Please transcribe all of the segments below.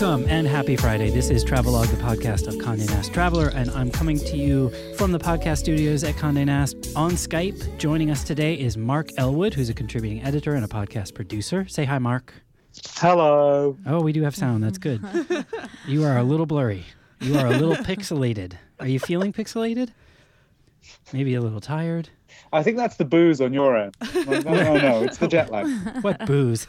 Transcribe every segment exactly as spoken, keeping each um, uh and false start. Welcome and happy Friday. This is Travelogue, the podcast of Condé Nast Traveler, and I'm coming to you from the podcast studios at Condé Nast on Skype. Joining us today is Mark Elwood, who's a contributing editor and a podcast producer. Say hi, Mark. Hello. Oh, we do have sound. That's good. You are a little blurry. You are a little pixelated. Are you feeling pixelated? Maybe a little tired? I think that's the booze on your end. No, no, no, it's the jet lag. What booze?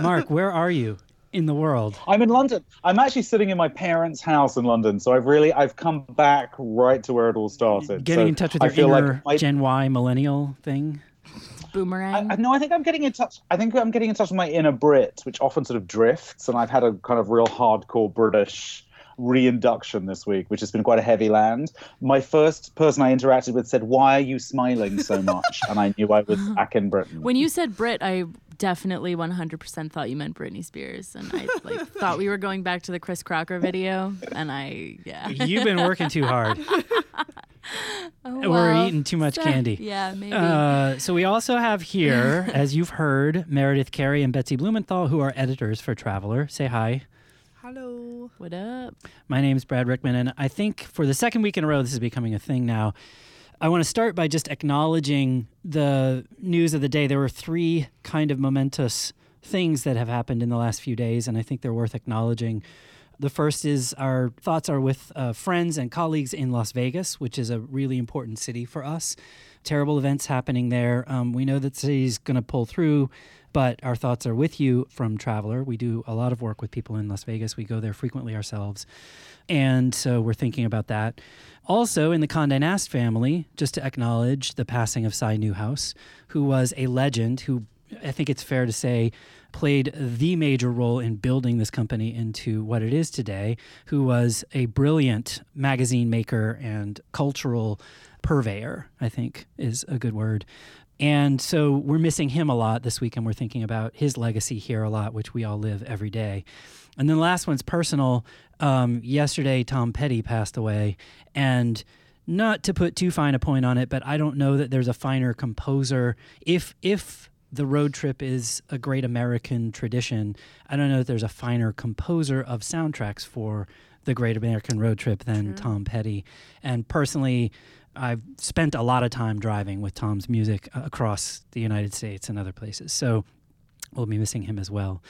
Mark, where are you in the world? I'm in London. I'm actually sitting in my parents' house in London, so I've really I've come back right to where it all started. Getting so in touch with your inner like my... Gen Y millennial thing. Boomerang. I, no, I think I'm getting in touch. I think I'm getting in touch with my inner Brit, which often sort of drifts, and I've had a kind of real hardcore British reinduction this week, which has been quite a heavy land. My first person I interacted with said, "Why are you smiling so much?" And I knew I was back in Britain. When you said Brit, I definitely one hundred percent thought you meant Britney Spears, and I like thought we were going back to the Chris Crocker video, and I yeah. You've been working too hard. Oh, well, we're eating too much candy. Yeah, maybe. Uh, so we also have here, as you've heard, Meredith Carey and Betsy Blumenthal, who are editors for Traveler. Say hi. Hello. What up? My name's Brad Rickman, and I think for the second week in a row, this is becoming a thing now. I want to start by just acknowledging the news of the day. There were three kind of momentous things that have happened in the last few days, and I think they're worth acknowledging. The first is our thoughts are with uh, friends and colleagues in Las Vegas, which is a really important city for us. Terrible events happening there. Um, we know that the city's going to pull through, but our thoughts are with you from Traveler. We do a lot of work with people in Las Vegas. We go there frequently ourselves. And so we're thinking about that. Also, in the Condé Nast family, just to acknowledge the passing of Sy Newhouse, who was a legend who, I think it's fair to say, played the major role in building this company into what it is today, who was a brilliant magazine maker and cultural purveyor, I think is a good word. And so we're missing him a lot this week, and we're thinking about his legacy here a lot, which we all live every day. And then the last one's personal. Um, yesterday, Tom Petty passed away, and not to put too fine a point on it, but I don't know that there's a finer composer. If, if, the road trip is a great American tradition, I don't know that there's a finer composer of soundtracks for the Great American Road Trip than True. Tom Petty. And personally, I've spent a lot of time driving with Tom's music across the United States and other places. So we'll be missing him as well.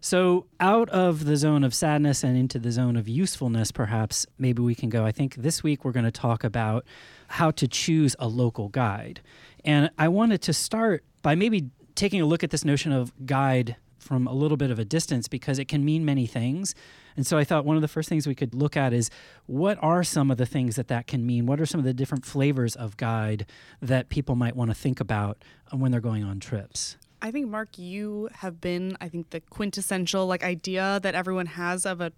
So out of the zone of sadness and into the zone of usefulness, perhaps, maybe we can go. I think this week we're going to talk about how to choose a local guide. And I wanted to start by maybe taking a look at this notion of guide from a little bit of a distance, because it can mean many things. And so I thought one of the first things we could look at is, what are some of the things that that can mean? What are some of the different flavors of guide that people might want to think about when they're going on trips? I think, Mark, you have been, I think, the quintessential like idea that everyone has of a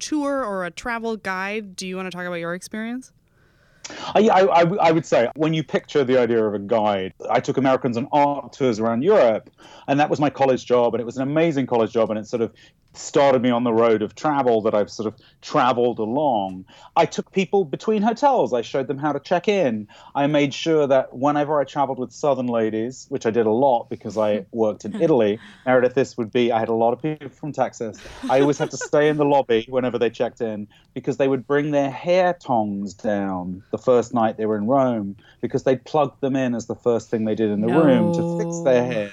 tour or a travel guide. Do you want to talk about your experience? I, I, I would say, when you picture the idea of a guide, I took Americans on art tours around Europe, and that was my college job, and it was an amazing college job, and it sort of started me on the road of travel that I've sort of traveled along. I took people between hotels. I showed them how to check in. I made sure that whenever I traveled with Southern ladies, which I did a lot because I worked in Italy, Meredith, this would be, I had a lot of people from Texas. I always had to stay in the lobby whenever they checked in, because they would bring their hair tongs down the first night they were in Rome, because they plugged them in as the first thing they did in the no. room to fix their hair,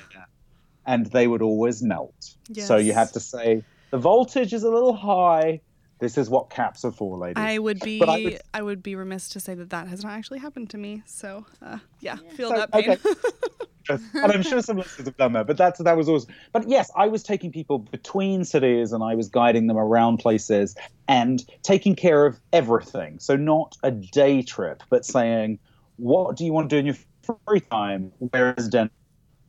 and they would always melt. Yes. So you had to say, the voltage is a little high, this is what caps are for, ladies. I would be I would, I would be remiss to say that that has not actually happened to me, so uh, yeah, yeah, feel so, that pain. Okay. And I'm sure some listeners have done that, but that's, that was awesome. But yes, I was taking people between cities, and I was guiding them around places and taking care of everything. So not a day trip, but saying, what do you want to do in your free time? Where is dinner?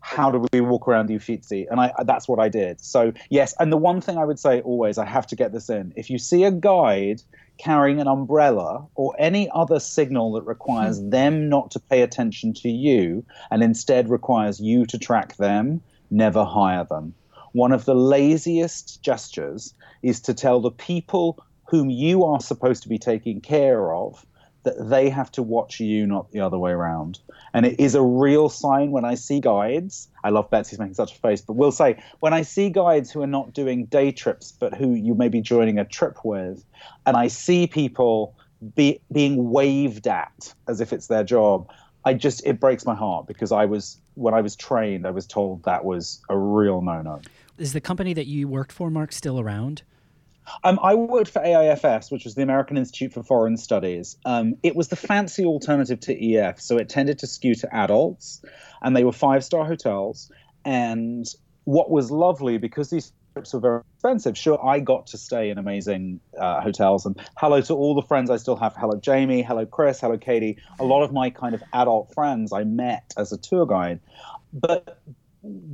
How do we walk around the Uffizi? And I, that's what I did. So yes, and the one thing I would say always, I have to get this in, if you see a guide carrying an umbrella or any other signal that requires mm. them not to pay attention to you and instead requires you to track them, never hire them. One of the laziest gestures is to tell the people whom you are supposed to be taking care of that they have to watch you, not the other way around. And it is a real sign when I see guides, I love Betsy's making such a face, but we'll say, when I see guides who are not doing day trips, but who you may be joining a trip with, and I see people be, being waved at as if it's their job, I just, it breaks my heart, because I was, when I was trained, I was told that was a real no-no. Is the company that you worked for, Mark, still around? Um, I worked for A I F S, which was the American Institute for Foreign Studies. Um, it was the fancy alternative to E F, so it tended to skew to adults, and they were five-star hotels. And what was lovely, because these trips were very expensive, sure, I got to stay in amazing uh, hotels. And hello to all the friends I still have. Hello, Jamie. Hello, Chris. Hello, Katie. A lot of my kind of adult friends I met as a tour guide. But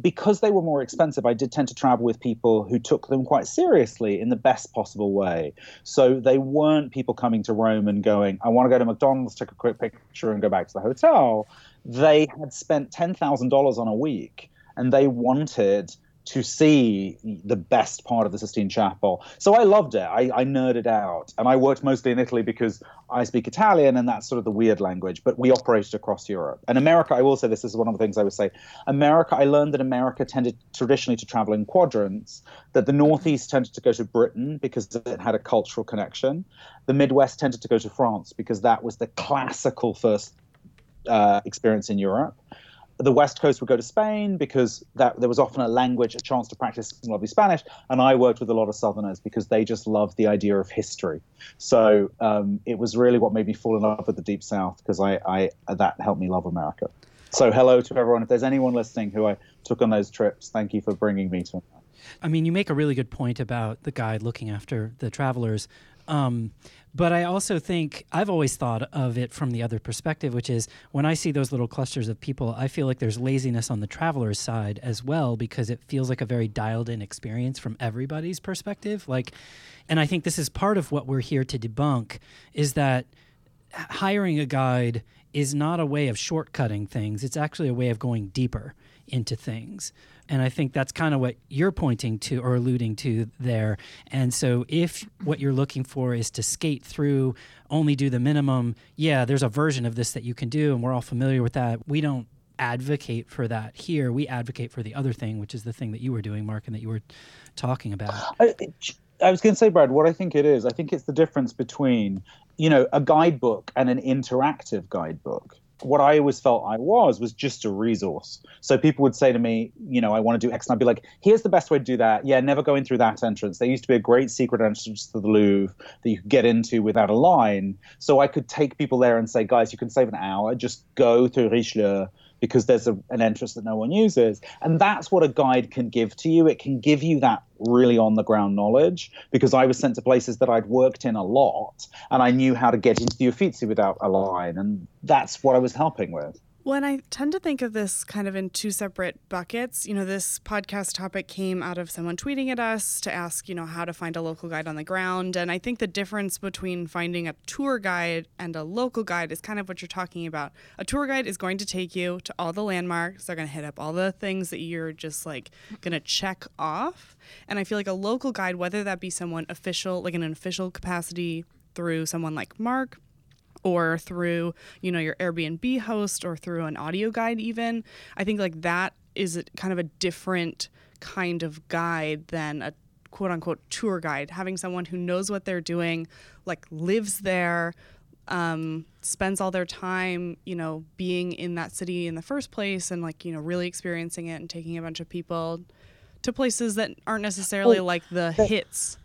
because they were more expensive, I did tend to travel with people who took them quite seriously in the best possible way. So they weren't people coming to Rome and going, I want to go to McDonald's, take a quick picture and go back to the hotel. They had spent ten thousand dollars on a week, and they wanted to see the best part of the Sistine Chapel. So I loved it. I, I nerded out. And I worked mostly in Italy because I speak Italian, and that's sort of the weird language, but we operated across Europe. And America, I will say this, this is one of the things I would say. America, I learned that America tended traditionally to travel in quadrants, that the Northeast tended to go to Britain because it had a cultural connection. The Midwest tended to go to France because that was the classical first uh, experience in Europe. The West Coast would go to Spain because that, there was often a language, a chance to practice some lovely Spanish. And I worked with a lot of Southerners because they just loved the idea of history. So um, it was really what made me fall in love with the Deep South, because I, I that helped me love America. So hello to everyone. If there's anyone listening who I took on those trips, thank you for bringing me to America. I mean, you make a really good point about the guide looking after the travelers. Um, but I also think I've always thought of it from the other perspective, which is when I see those little clusters of people, I feel like there's laziness on the traveler's side as well, because it feels like a very dialed in experience from everybody's perspective. Like, and I think this is part of what we're here to debunk, is that hiring a guide is not a way of shortcutting things. It's actually a way of going deeper into things. And I think that's kind of what you're pointing to or alluding to there. And so if what you're looking for is to skate through, only do the minimum, yeah, there's a version of this that you can do, and we're all familiar with that. We don't advocate for that here. We advocate for the other thing, which is the thing that you were doing, Mark, and that you were talking about. I, I was going to say, Brad, what I think it is, I think it's the difference between, you know, a guidebook and an interactive guidebook. What I always felt I was, was just a resource. So people would say to me, you know, I want to do X, and I'd be like, here's the best way to do that. Yeah, never going through that entrance. There used to be a great secret entrance to the Louvre that you could get into without a line. So I could take people there and say, guys, you can save an hour, just go through Richelieu, because there's a, an entrance that no one uses. And that's what a guide can give to you. It can give you that really on-the-ground knowledge, because I was sent to places that I'd worked in a lot, and I knew how to get into the Uffizi without a line, and that's what I was helping with. Well, and I tend to think of this kind of in two separate buckets. You know, this podcast topic came out of someone tweeting at us to ask, you know, how to find a local guide on the ground. And I think the difference between finding a tour guide and a local guide is kind of what you're talking about. A tour guide is going to take you to all the landmarks. They're going to hit up all the things that you're just like going to check off. And I feel like a local guide, whether that be someone official, like in an official capacity through someone like Mark, or through, you know, your Airbnb host, or through an audio guide even. I think like that is a, kind of a different kind of guide than a quote unquote tour guide. Having someone who knows what they're doing, like lives there, um, spends all their time, you know, being in that city in the first place, and like, you know, really experiencing it and taking a bunch of people to places that aren't necessarily oh, like the they're, hits.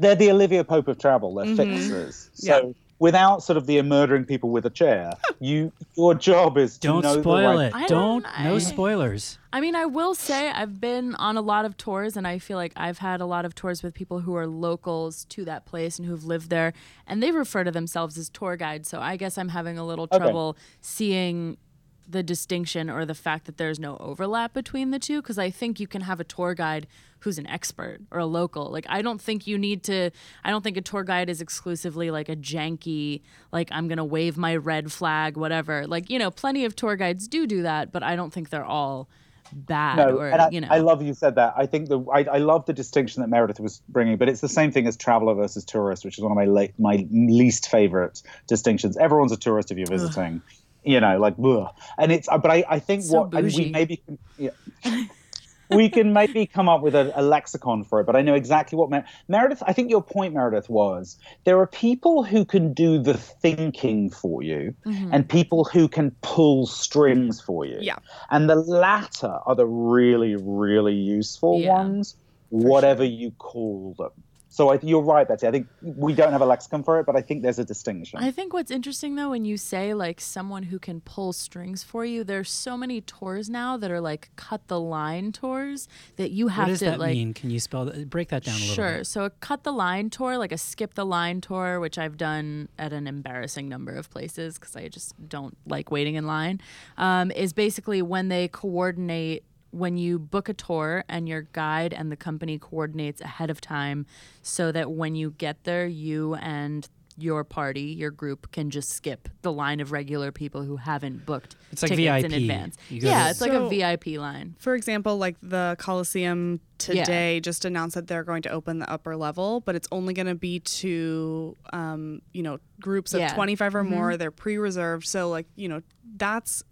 They're the Olivia Pope of travel. They're mm-hmm. fixers. So. Yeah. Without sort of the murdering people with a chair, you your job is to don't know spoil the right it. Don't, don't I, no spoilers. I mean, I will say I've been on a lot of tours, and I feel like I've had a lot of tours with people who are locals to that place and who've lived there, and they refer to themselves as tour guides. So I guess I'm having a little trouble okay. seeing the distinction or the fact that there's no overlap between the two, because I think you can have a tour guide who's an expert or a local. Like, I don't think you need to, I don't think a tour guide is exclusively like a janky, like I'm going to wave my red flag, whatever. Like, you know, plenty of tour guides do do that, but I don't think they're all bad. No, or, and I, you know. I love you said that. I think the I, I love the distinction that Meredith was bringing, but it's the same thing as traveler versus tourist, which is one of my late, my least favorite distinctions. Everyone's a tourist if you're visiting, ugh. you know, like, ugh. and it's. But I, I think so what bougie. And we maybe. Yeah. We can maybe come up with a, a lexicon for it, but I know exactly what Mer- Meredith, I think your point, Meredith, was there are people who can do the thinking for you mm-hmm. and people who can pull strings for you. Yeah. And the latter are the really, really useful yeah. ones, whatever sure. you call them. So I, you're right, Betsy. I think we don't have a lexicon for it, but I think there's a distinction. I think what's interesting, though, when you say, like, someone who can pull strings for you, there's so many tours now that are, like, cut-the-line tours that you have to, like... What does that like, mean? Can you spell that? Break that down a little sure. bit. Sure. So a cut-the-line tour, like a skip-the-line tour, which I've done at an embarrassing number of places because I just don't like waiting in line, um, is basically when they coordinate... When you book a tour and your guide and the company coordinates ahead of time so that when you get there, you and your party, your group, can just skip the line of regular people who haven't booked it's like tickets V I P. In advance. Yeah, it's so, like a V I P line. For example, like the Colosseum today yeah. just announced that they're going to open the upper level, but it's only going to be to, um, you know, groups of yeah. twenty-five or mm-hmm. more. They're pre-reserved. So, like, you know, that's...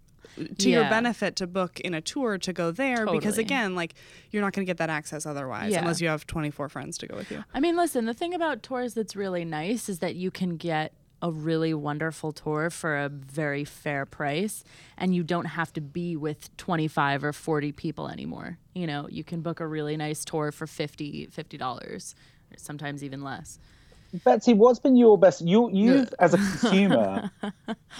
to yeah. your benefit to book in a tour to go there totally. Because again, like, you're not going to get that access otherwise yeah. unless you have twenty-four friends to go with you. I mean, listen, the thing about tours that's really nice is that you can get a really wonderful tour for a very fair price, and you don't have to be with twenty-five or forty people anymore. You know, you can book a really nice tour for fifty dollars, or sometimes even less. Betsy, what's been your best? You, you as a consumer,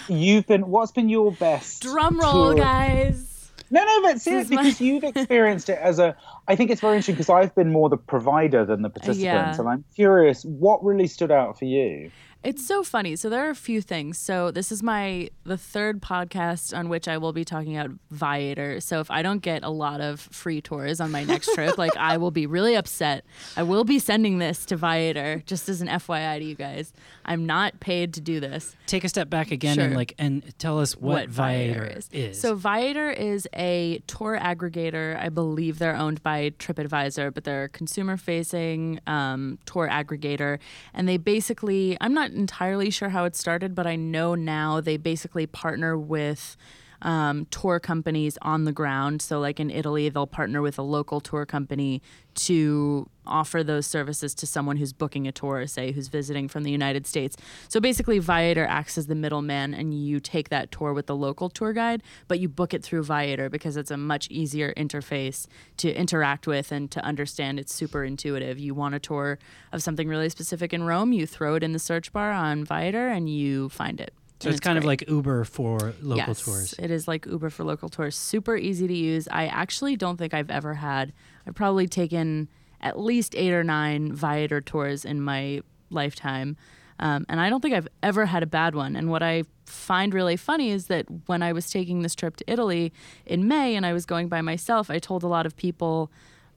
you've been. What's been your best? Drum roll, tour? Guys. No, no, but seriously, because my... you've experienced it as a. I think it's very interesting because I've been more the provider than the participant, yeah. and I'm curious what really stood out for you. It's so funny. So there are a few things. So this is my the third podcast on which I will be talking about Viator. So if I don't get a lot of free tours on my next trip, like, I will be really upset. I will be sending this to Viator, just as an F Y I to you guys. I'm not paid to do this. Take a step back again sure. and like and tell us what, what Viator, Viator is. is. So Viator is a tour aggregator. I believe they're owned by TripAdvisor, but they're a consumer-facing um, tour aggregator, and they basically I'm not. entirely sure how it started, but I know now they basically partner with um, tour companies on the ground. So like in Italy, they'll partner with a local tour company to offer those services to someone who's booking a tour, say, who's visiting from the United States. So basically Viator acts as the middleman, and you take that tour with the local tour guide, but you book it through Viator because it's a much easier interface to interact with and to understand. It's super intuitive. You want a tour of something really specific in Rome, you throw it in the search bar on Viator and you find it. So it's, it's kind great. Of like Uber for local yes, tours. It is like Uber for local tours. Super easy to use. I actually don't think I've ever had, I've probably taken at least eight or nine Viator tours in my lifetime. Um, and I don't think I've ever had a bad one. And what I find really funny is that when I was taking this trip to Italy in May and I was going by myself, I told a lot of people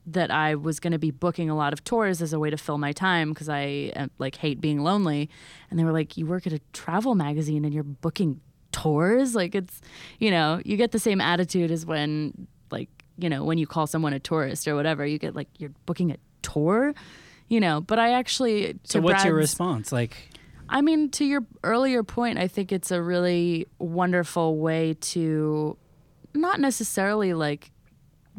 that I was going to be booking a lot of tours as a way to fill my time because I uh, like hate being lonely. And they were like, you work at a travel magazine and you're booking tours? Like, it's, you know, you get the same attitude as when, like, you know, when you call someone a tourist or whatever, you get like, you're booking a tour, you know, but I actually... So what's Brad's, your response? Like, I mean, to your earlier point, I think it's a really wonderful way to not necessarily like,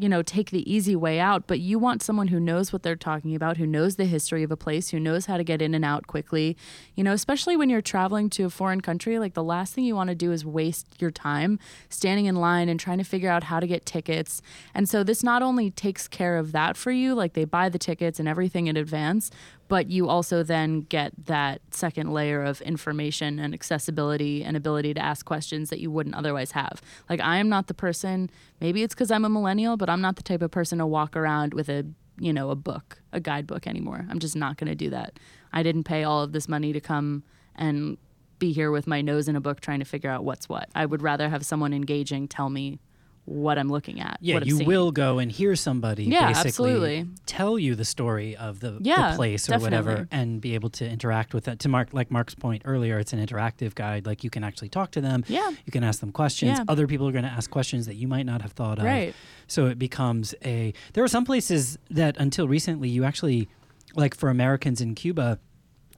you know, take the easy way out, but you want someone who knows what they're talking about, who knows the history of a place, who knows how to get in and out quickly, you know, especially when you're traveling to a foreign country. Like, the last thing you want to do is waste your time standing in line and trying to figure out how to get tickets. And so this not only takes care of that for you, like they buy the tickets and everything in advance, but you also then get that second layer of information and accessibility and ability to ask questions that you wouldn't otherwise have. Like, I am not the person, maybe it's because I'm a millennial, but I'm not the type of person to walk around with a, you know, a book, a guidebook anymore. I'm just not going to do that. I didn't pay all of this money to come and be here with my nose in a book trying to figure out what's what. I would rather have someone engaging tell me what I'm looking at. Yeah, what you seeing. Will go and hear somebody yeah, basically absolutely. Tell you the story of the, yeah, the place or definitely. Whatever, and be able to interact with that. To Mark, like Mark's point earlier, it's an interactive guide. Like you can actually talk to them. Yeah. You can ask them questions. Yeah. Other people are going to ask questions that you might not have thought of. Right. So it becomes a. There are some places that until recently you actually, like for Americans in Cuba,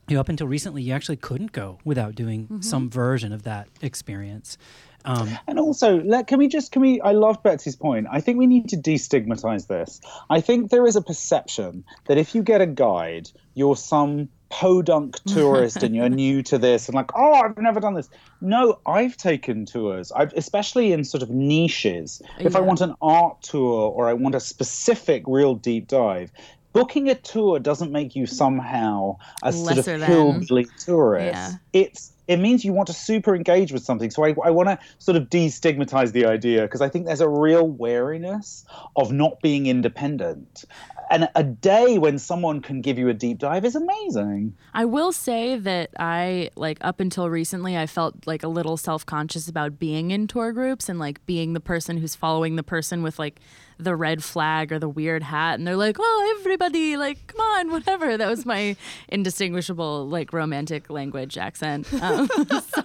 you know, up until recently you actually couldn't go without doing mm-hmm. some version of that experience. Um, and also, let, can we just, can we, I love Betsy's point. I think we need to destigmatize this. I think there is a perception that if you get a guide, you're some podunk tourist and you're new to this and like, oh, I've never done this. No, I've taken tours, I've, especially in sort of niches. Yeah. If I want an art tour or I want a specific real deep dive, booking a tour doesn't make you somehow a sort Lesser of hillbilly tourist. Yeah. It's It means you want to super engage with something. So I, I want to sort of destigmatize the idea because I think there's a real wariness of not being independent. And a day when someone can give you a deep dive is amazing. I will say that I, like up until recently, I felt like a little self-conscious about being in tour groups and like being the person who's following the person with like the red flag or the weird hat. And they're like, oh, everybody, like, come on, whatever. That was my indistinguishable, like, romantic language accent. Um,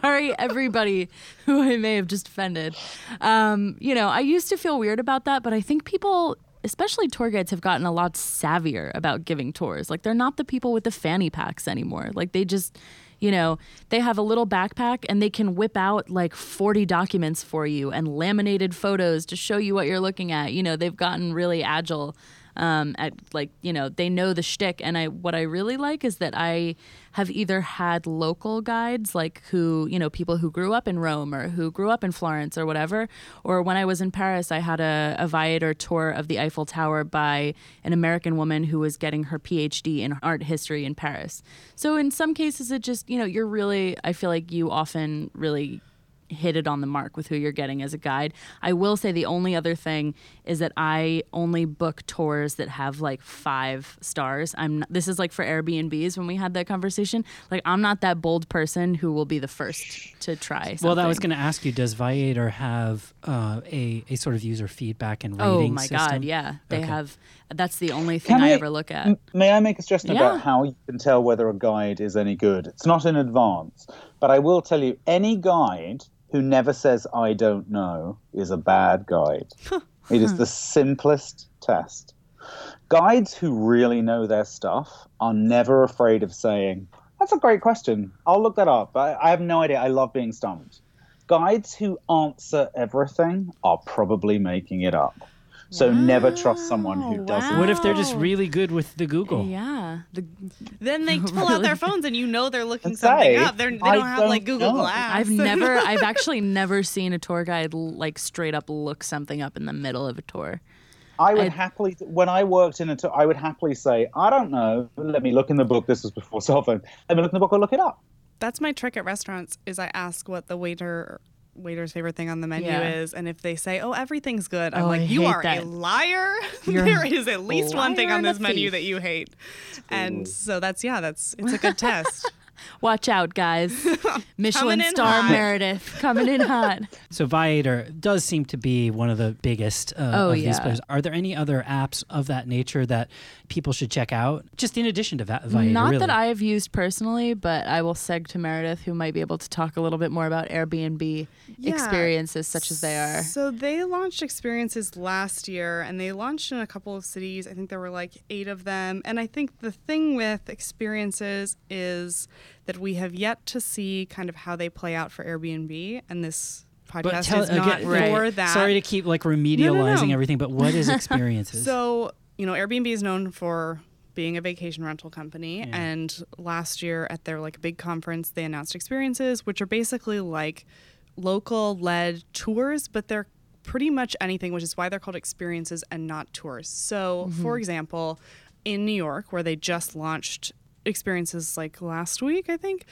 sorry, everybody who I may have just offended. Um, you know, I used to feel weird about that, but I think people, especially tour guides, have gotten a lot savvier about giving tours. Like, they're not the people with the fanny packs anymore. Like, they just, you know, they have a little backpack and they can whip out like forty documents for you and laminated photos to show you what you're looking at. You know, they've gotten really agile um, at like, you know, they know the shtick. And I, what I really like is that I have either had local guides, like who, you know, people who grew up in Rome or who grew up in Florence or whatever. Or when I was in Paris, I had a, a Viator tour of the Eiffel Tower by an American woman who was getting her P H D in art history in Paris. So in some cases, it just, you know, you're really, I feel like you often really hit it on the mark with who you're getting as a guide. I will say the only other thing is that I only book tours that have like five stars. I'm not, this is like for Airbnbs when we had that conversation. Like I'm not that bold person who will be the first to try something. Well, I was going to ask you, does Viator have uh, a a sort of user feedback and rating system? Oh my system? God, yeah. They okay. have. That's the only thing I, I ever look at. M- may I make a suggestion yeah. about how you can tell whether a guide is any good? It's not in advance, but I will tell you, any guide who never says, I don't know, is a bad guide. It is the simplest test. Guides who really know their stuff are never afraid of saying, that's a great question. I'll look that up. I, I have no idea. I love being stumped. Guides who answer everything are probably making it up. So wow. never trust someone who wow. doesn't. What if they're just really good with the Google? Yeah. The, then they pull really? out their phones and you know they're looking That's something right. up. They're, they don't I have don't like Google know. Glass. I've never, I've actually never seen a tour guide like straight up look something up in the middle of a tour. I would I'd, happily, when I worked in a tour, I would happily say, I don't know, let me look in the book. This was before cell phone. Let me look in the book or look it up. That's my trick at restaurants is I ask what the waiter waiter's favorite thing on the menu yeah. is, and if they say, oh, everything's good, I'm oh, like, you are that. a liar. There is at least one thing on this menu that you hate. Ooh. And so that's, yeah, that's, it's a good test. Watch out, guys. Michelin star hot. Meredith coming in hot. So Viator does seem to be one of the biggest uh, oh, of yeah. these players. Are there any other apps of that nature that people should check out, just in addition to Vi- Viator? Not really. That I have used personally, but I will seg to Meredith, who might be able to talk a little bit more about Airbnb yeah. experiences such as they are. So they launched experiences last year, and they launched in a couple of cities. I think there were like eight of them. And I think the thing with experiences is that we have yet to see kind of how they play out for Airbnb, and this podcast tell, is not again, right. for that. Sorry to keep like remedializing no, no, no. everything, but what is experiences? So, you know, Airbnb is known for being a vacation rental company, yeah. and last year at their like big conference, they announced experiences, which are basically like local-led tours, but they're pretty much anything, which is why they're called experiences and not tours. So, mm-hmm. for example, in New York, where they just launched experiences like last week, I think,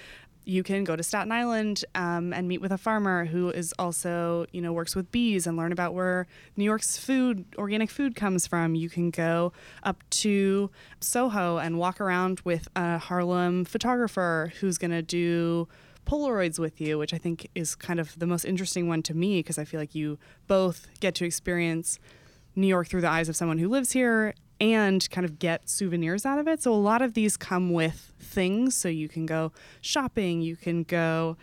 you can go to Staten Island um, and meet with a farmer who is also, you know, works with bees and learn about where New York's food, organic food comes from. You can go up to Soho and walk around with a Harlem photographer who's going to do Polaroids with you, which I think is kind of the most interesting one to me, because I feel like you both get to experience New York through the eyes of someone who lives here and kind of get souvenirs out of it. So a lot of these come with things. So you can go shopping, you can go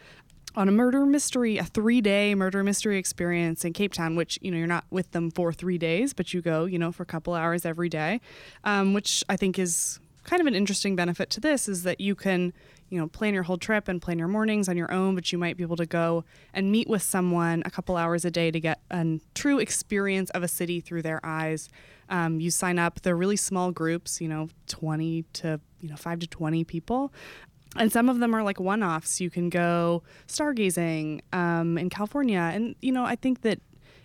on a murder mystery, a three-day murder mystery experience in Cape Town, which, you know, you're not with them for three days, but you go, you know, for a couple hours every day, um, which I think is kind of an interesting benefit to this, is that you can, you know, plan your whole trip and plan your mornings on your own, but you might be able to go and meet with someone a couple hours a day to get a true experience of a city through their eyes. Um, you sign up. They're really small groups, you know, twenty to, you know, five to twenty people. And some of them are like one-offs. You can go stargazing um, in California. And, you know, I think that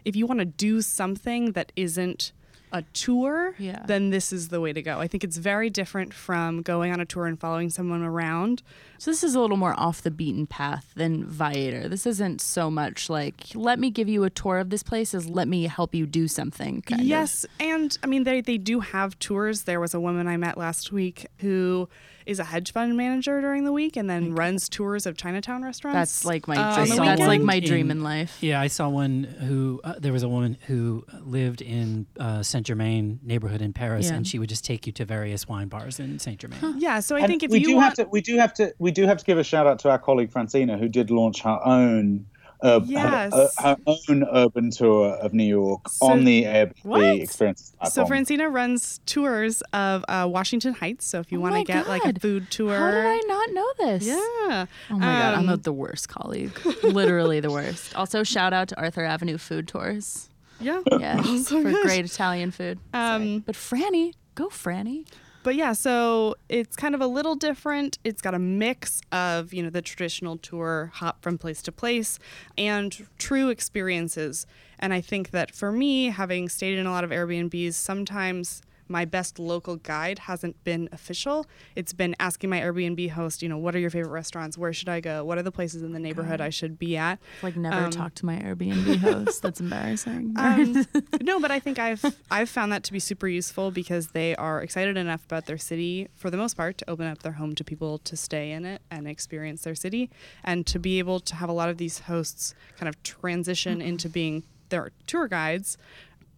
if you want to do something that isn't a tour, yeah. then this is the way to go. I think it's very different from going on a tour and following someone around. So this is a little more off the beaten path than Viator. This isn't so much like, let me give you a tour of this place as let me help you do something. Kind yes. Of. And I mean, they, they do have tours. There was a woman I met last week who is a hedge fund manager during the week and then okay. runs tours of Chinatown restaurants. That's like my uh, dream. That's like my dream in, in life. Yeah, I saw one who, uh, there was a woman who lived in uh, Saint-Germain neighborhood in Paris, yeah. and she would just take you to various wine bars in Saint-Germain. Huh. Yeah, so I and think if we you do want... have to, we do have to, we do have to give a shout out to our colleague Francina, who did launch her own Uh, yes. her, uh, her own urban tour of New York so, on the Airbnb experience. So platform. Francina runs tours of uh, Washington Heights. So if you oh want to get God. like a food tour. How did I not know this? Yeah. Oh my um, God, I'm not the worst colleague. Literally the worst. Also, shout out to Arthur Avenue Food Tours. Yeah. Yeah. Oh for gosh. great Italian food. Um, but Franny, go Franny. But yeah, so it's kind of a little different. It's got a mix of, you know, the traditional tour, hop from place to place, and true experiences. And I think that for me, having stayed in a lot of Airbnbs, sometimes my best local guide hasn't been official. It's been asking my Airbnb host, you know, what are your favorite restaurants? Where should I go? What are the places in the neighborhood God. I should be at? Like never um, talk to my Airbnb host. That's embarrassing. Um, no, but I think I've I've found that to be super useful because they are excited enough about their city, for the most part, to open up their home to people to stay in it and experience their city, and to be able to have a lot of these hosts kind of transition mm-hmm. into being their tour guides.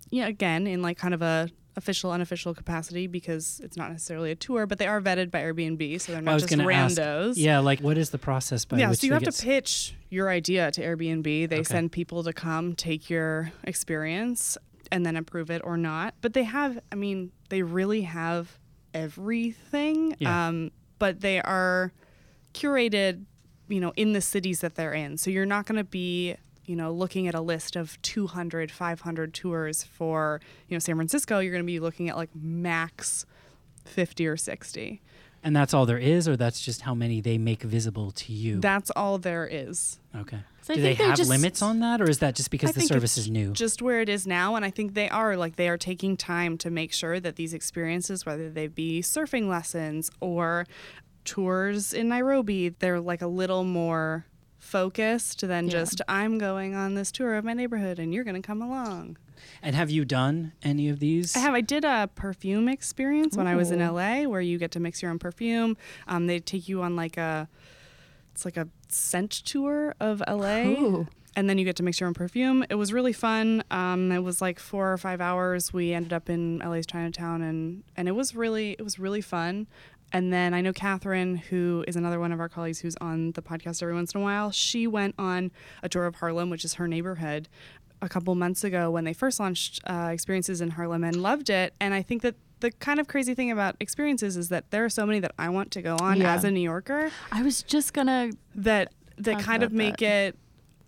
Yeah, again, in like kind of a official, unofficial capacity, because it's not necessarily a tour, but they are vetted by Airbnb, so they're not just randos. Ask, yeah, like what is the process by yeah, which so you have to pitch your idea to Airbnb. They okay. send people to come take your experience and then approve it or not. But they have, I mean, they really have everything, yeah. um, but they are curated, you know, in the cities that they're in. So you're not going to be... you know, looking at a list of two hundred, five hundred tours for, you know, San Francisco, you're going to be looking at like max fifty or sixty. And that's all there is, or that's just how many they make visible to you? That's all there is. Okay. So do they have just, limits on that, or is that just because I the service is new? Just where it is now, and I think they are, like, they are taking time to make sure that these experiences, whether they be surfing lessons or tours in Nairobi, they're like a little more... focused than yeah. just I'm going on this tour of my neighborhood and you're going to come along. And have you done any of these? I have. I did a perfume experience Ooh. when I was in L A, where you get to mix your own perfume. Um, they take you on like a, it's like a scent tour of L A. Ooh. And then you get to mix your own perfume. It was really fun. Um, it was like four or five hours. We ended up in L A's Chinatown, and, and it was really, it was really fun. And then I know Catherine, who is another one of our colleagues who's on the podcast every once in a while, she went on a tour of Harlem, which is her neighborhood, a couple months ago when they first launched uh, experiences in Harlem, and loved it. And I think that the kind of crazy thing about experiences is that there are so many that I want to go on yeah. as a New Yorker. I was just going to... That that kind of make that. it...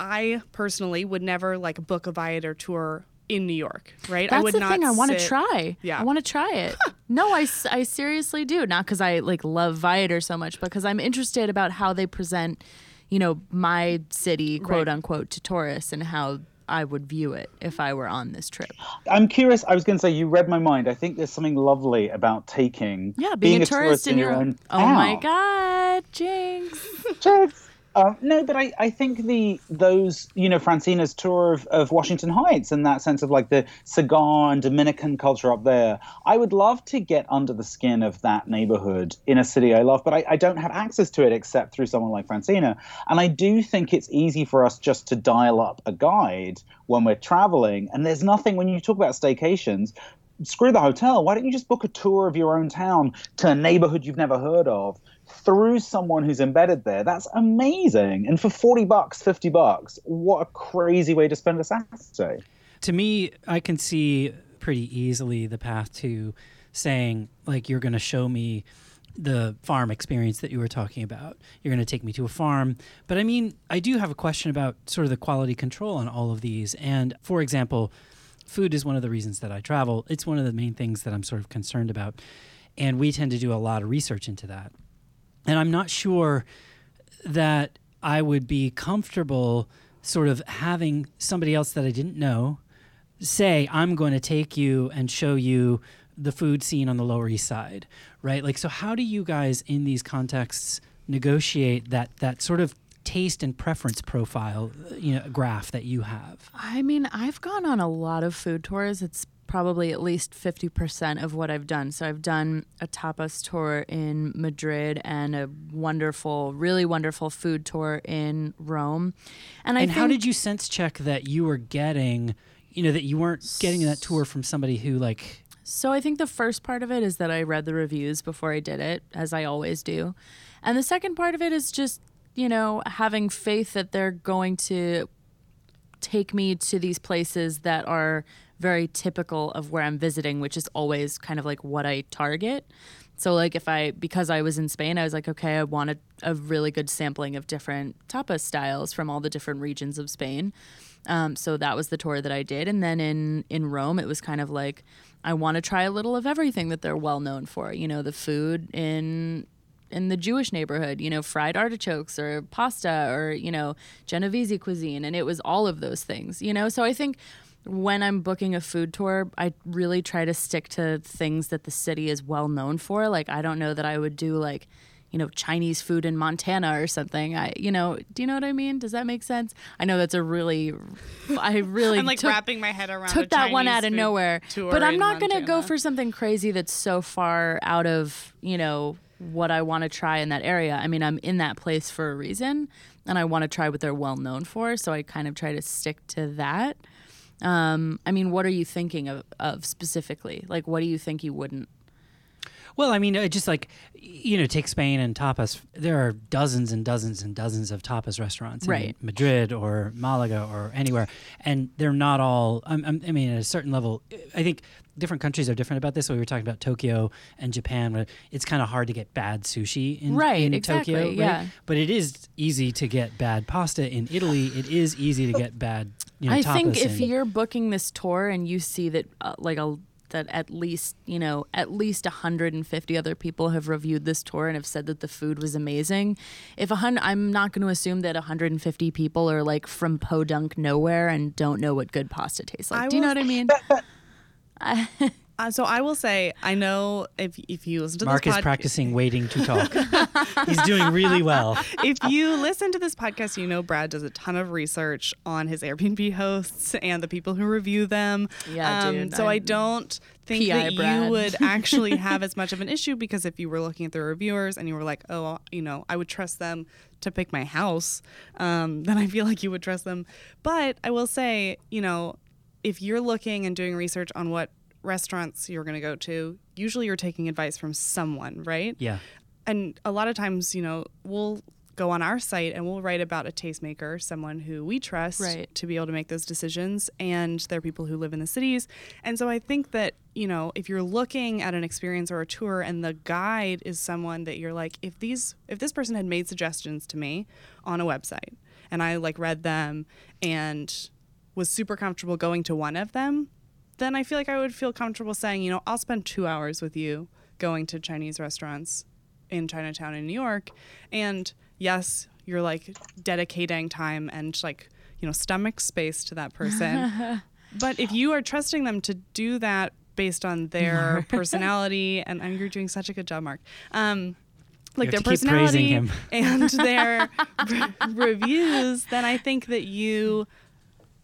I personally would never like book a Viator tour in New York, right? That's I would the not thing I want to try. Yeah. I want to try it. No, I, I seriously do. Not because I like love Viator so much, but because I'm interested about how they present, you know, my city, quote right. unquote, to tourists, and how I would view it if I were on this trip. I'm curious. I was going to say, you read my mind. I think there's something lovely about taking yeah, being, being a, tourist a tourist in your own. own oh town. My God, jinx. Jinx. Uh, no, but I, I think the those, you know, Francina's tour of, of Washington Heights and that sense of like the cigar and Dominican culture up there, I would love to get under the skin of that neighborhood in a city I love, but I, I don't have access to it except through someone like Francina. And I do think it's easy for us just to dial up a guide when we're traveling. And there's nothing, when you talk about staycations, screw the hotel. Why don't you just book a tour of your own town to a neighborhood you've never heard of? Through someone who's embedded there. That's amazing. And for forty bucks, fifty bucks, what a crazy way to spend a Saturday. To me, I can see pretty easily the path to saying, like, you're going to show me the farm experience that you were talking about. You're going to take me to a farm. But I mean, I do have a question about sort of the quality control on all of these. And for example, food is one of the reasons that I travel. It's one of the main things that I'm sort of concerned about. And we tend to do a lot of research into that. And I'm not sure that I would be comfortable sort of having somebody else that I didn't know say, I'm going to take you and show you the food scene on the Lower East Side, right? Like, so how do you guys in these contexts negotiate that that sort of taste and preference profile, you know, graph that you have? I mean, I've gone on a lot of food tours. It's probably at least fifty percent of what I've done. So I've done a tapas tour in Madrid and a wonderful, really wonderful food tour in Rome. And I And think, how did you sense check that you were getting, you know, that you weren't getting that tour from somebody who like... So I think the first part of it is that I read the reviews before I did it, as I always do. And the second part of it is just, you know, having faith that they're going to take me to these places that are very typical of where I'm visiting, which is always kind of like what I target. So like if I, because I was in Spain, I was like, okay, I want a, a really good sampling of different tapas styles from all the different regions of Spain. Um, so that was the tour that I did. And then in, in Rome, it was kind of like, I want to try a little of everything that they're well known for, you know, the food in in the Jewish neighborhood, you know, fried artichokes or pasta or, you know, Genovese cuisine. And it was all of those things, you know? So I think when I'm booking a food tour, I really try to stick to things that the city is well known for. Like, I don't know that I would do like, you know, Chinese food in Montana or something. I, you know, do you know what I mean? Does that make sense? I know that's a really, I really I'm like took, wrapping my head around took that Chinese one out of nowhere, but I'm not going to go for something crazy that's so far out of, you know, what I want to try in that area. I mean, I'm in that place for a reason and I want to try what they're well known for. So I kind of try to stick to that. Um, I mean, what are you thinking of, of specifically? Like, what do you think you wouldn't? Well, I mean, uh, just like, you know, take Spain and tapas. There are dozens and dozens and dozens of tapas restaurants right. in Madrid or Malaga or anywhere. And they're not all, I'm, I'm, I mean, at a certain level, I think different countries are different about this. So we were talking about Tokyo and Japan, where it's kind of hard to get bad sushi in, right, in exactly, Tokyo. Right, yeah. But it is easy to get bad pasta in Italy. It is easy to get bad, you know, I tapas think if in. You're booking this tour and you see that, uh, like, a that at least, you know, at least one hundred fifty other people have reviewed this tour and have said that the food was amazing. If a hundred, I'm not going to assume that one hundred fifty people are like from podunk nowhere and don't know what good pasta tastes like. I Do you will, know what I mean? I, uh, so I will say, I know if if you listen to Mark this podcast. Mark is pod- practicing waiting to talk. He's doing really well. If you listen to this podcast, you know Brad does a ton of research on his Airbnb hosts and the people who review them. Yeah, um, dude. So I, I don't... think P I that Brad. You would actually have as much of an issue because if you were looking at the reviewers and you were like, oh, you know, I would trust them to pick my house, um, then I feel like you would trust them. But I will say, you know, if you're looking and doing research on what restaurants you're going to go to, usually you're taking advice from someone, right? Yeah. And a lot of times, you know, we'll go on our site and we'll write about a tastemaker, someone who we trust right. to be able to make those decisions, and they're people who live in the cities. And so I think that, you know, if you're looking at an experience or a tour and the guide is someone that you're like, if these if this person had made suggestions to me on a website and I like read them and was super comfortable going to one of them, then I feel like I would feel comfortable saying, you know, I'll spend two hours with you going to Chinese restaurants in Chinatown in New York. And yes, you're like dedicating time and like, you know, stomach space to that person. But if you are trusting them to do that based on their personality, and, and you're doing such a good job, Mark. Um, like their personality and their re- reviews, then I think that you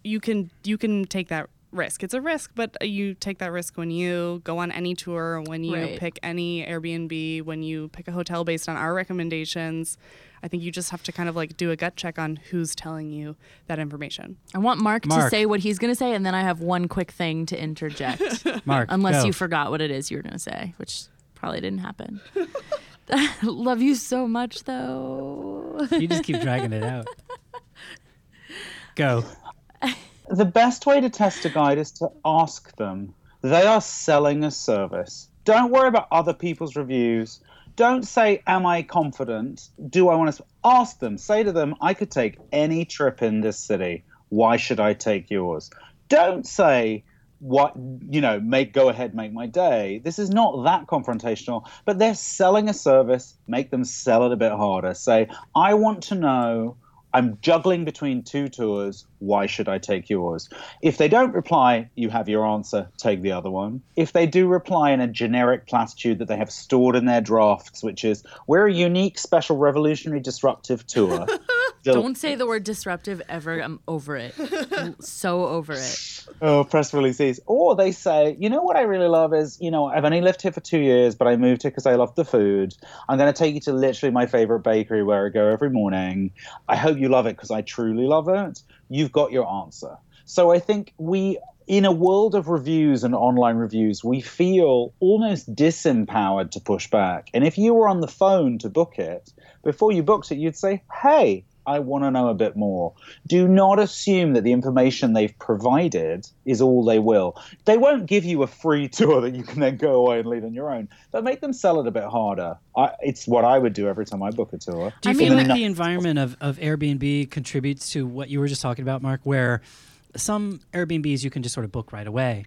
you can you can take that risk. It's a risk, but you take that risk when you go on any tour, when you right. pick any Airbnb, when you pick a hotel based on our recommendations. I think you just have to kind of like do a gut check on who's telling you that information. I want Mark, Mark. to say what he's going to say, and then I have one quick thing to interject. Mark, Unless go. you forgot what it is you were going to say, which probably didn't happen. Love you so much, though. You just keep dragging it out. Go. The best way to test a guide is to ask them. They are selling a service. Don't worry about other people's reviews. Don't say, am I confident? Do I want to ask them? Say to them, I could take any trip in this city. Why should I take yours? Don't say, what, you know, make go ahead, make my day. This is not that confrontational, but they're selling a service. Make them sell it a bit harder. Say, I want to know, I'm juggling between two tours. Why should I take yours? If they don't reply, you have your answer. Take the other one. If they do reply in a generic platitude that they have stored in their drafts, which is, we're a unique, special, revolutionary, disruptive tour. Don't say the word disruptive ever. I'm over it. I'm so over it. Oh, press releases. Or they say, you know what I really love is, you know, I've only lived here for two years, but I moved here because I love the food. I'm going to take you to literally my favorite bakery where I go every morning. I hope you love it because I truly love it. You've got your answer. So I think we, in a world of reviews and online reviews, we feel almost disempowered to push back. And if you were on the phone to book it, before you booked it, you'd say, hey, I want to know a bit more. Do not assume that the information they've provided is all they will. They won't give you a free tour that you can then go away and lead on your own, but make them sell it a bit harder. I, it's what I would do every time I book a tour. Do you I feel mean, like not- the environment of, of Airbnb contributes to what you were just talking about, Mark, where some Airbnbs you can just sort of book right away.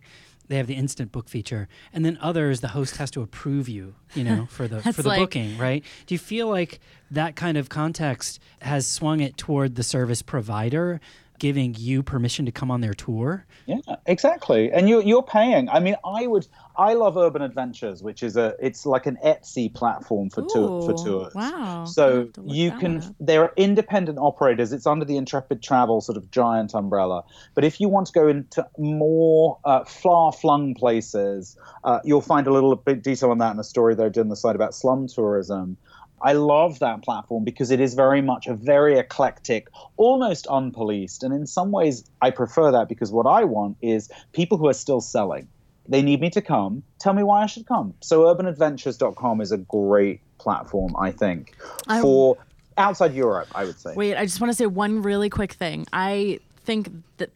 They have the instant book feature. And then others, the host has to approve you, you know, for the for the like, booking, right? Do you feel like that kind of context has swung it toward the service provider giving you permission to come on their tour? Yeah, exactly. And you, you're paying. I mean, I would... I love Urban Adventures, which is a, it's like an Etsy platform for, Ooh, tour, for tours. Wow. So you can, up. There are independent operators. It's under the Intrepid Travel sort of giant umbrella. But if you want to go into more uh, far-flung places, uh, you'll find a little bit detail on that in a story that I did on the side about slum tourism. I love that platform because it is very much a very eclectic, almost unpoliced. And in some ways, I prefer that because what I want is people who are still selling. They need me to come. Tell me why I should come. So urban adventures dot com is a great platform, I think, for I'm, outside Europe, I would say. Wait, I just want to say one really quick thing. I think that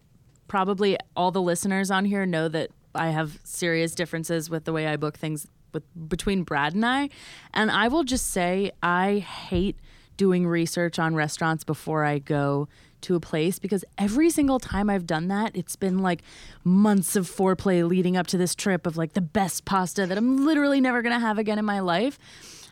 probably all the listeners on here know that I have serious differences with the way I book things with between Brad and I. And I will just say I hate doing research on restaurants before I go to a place, because every single time I've done that, it's been like months of foreplay leading up to this trip of like the best pasta that I'm literally never going to have again in my life.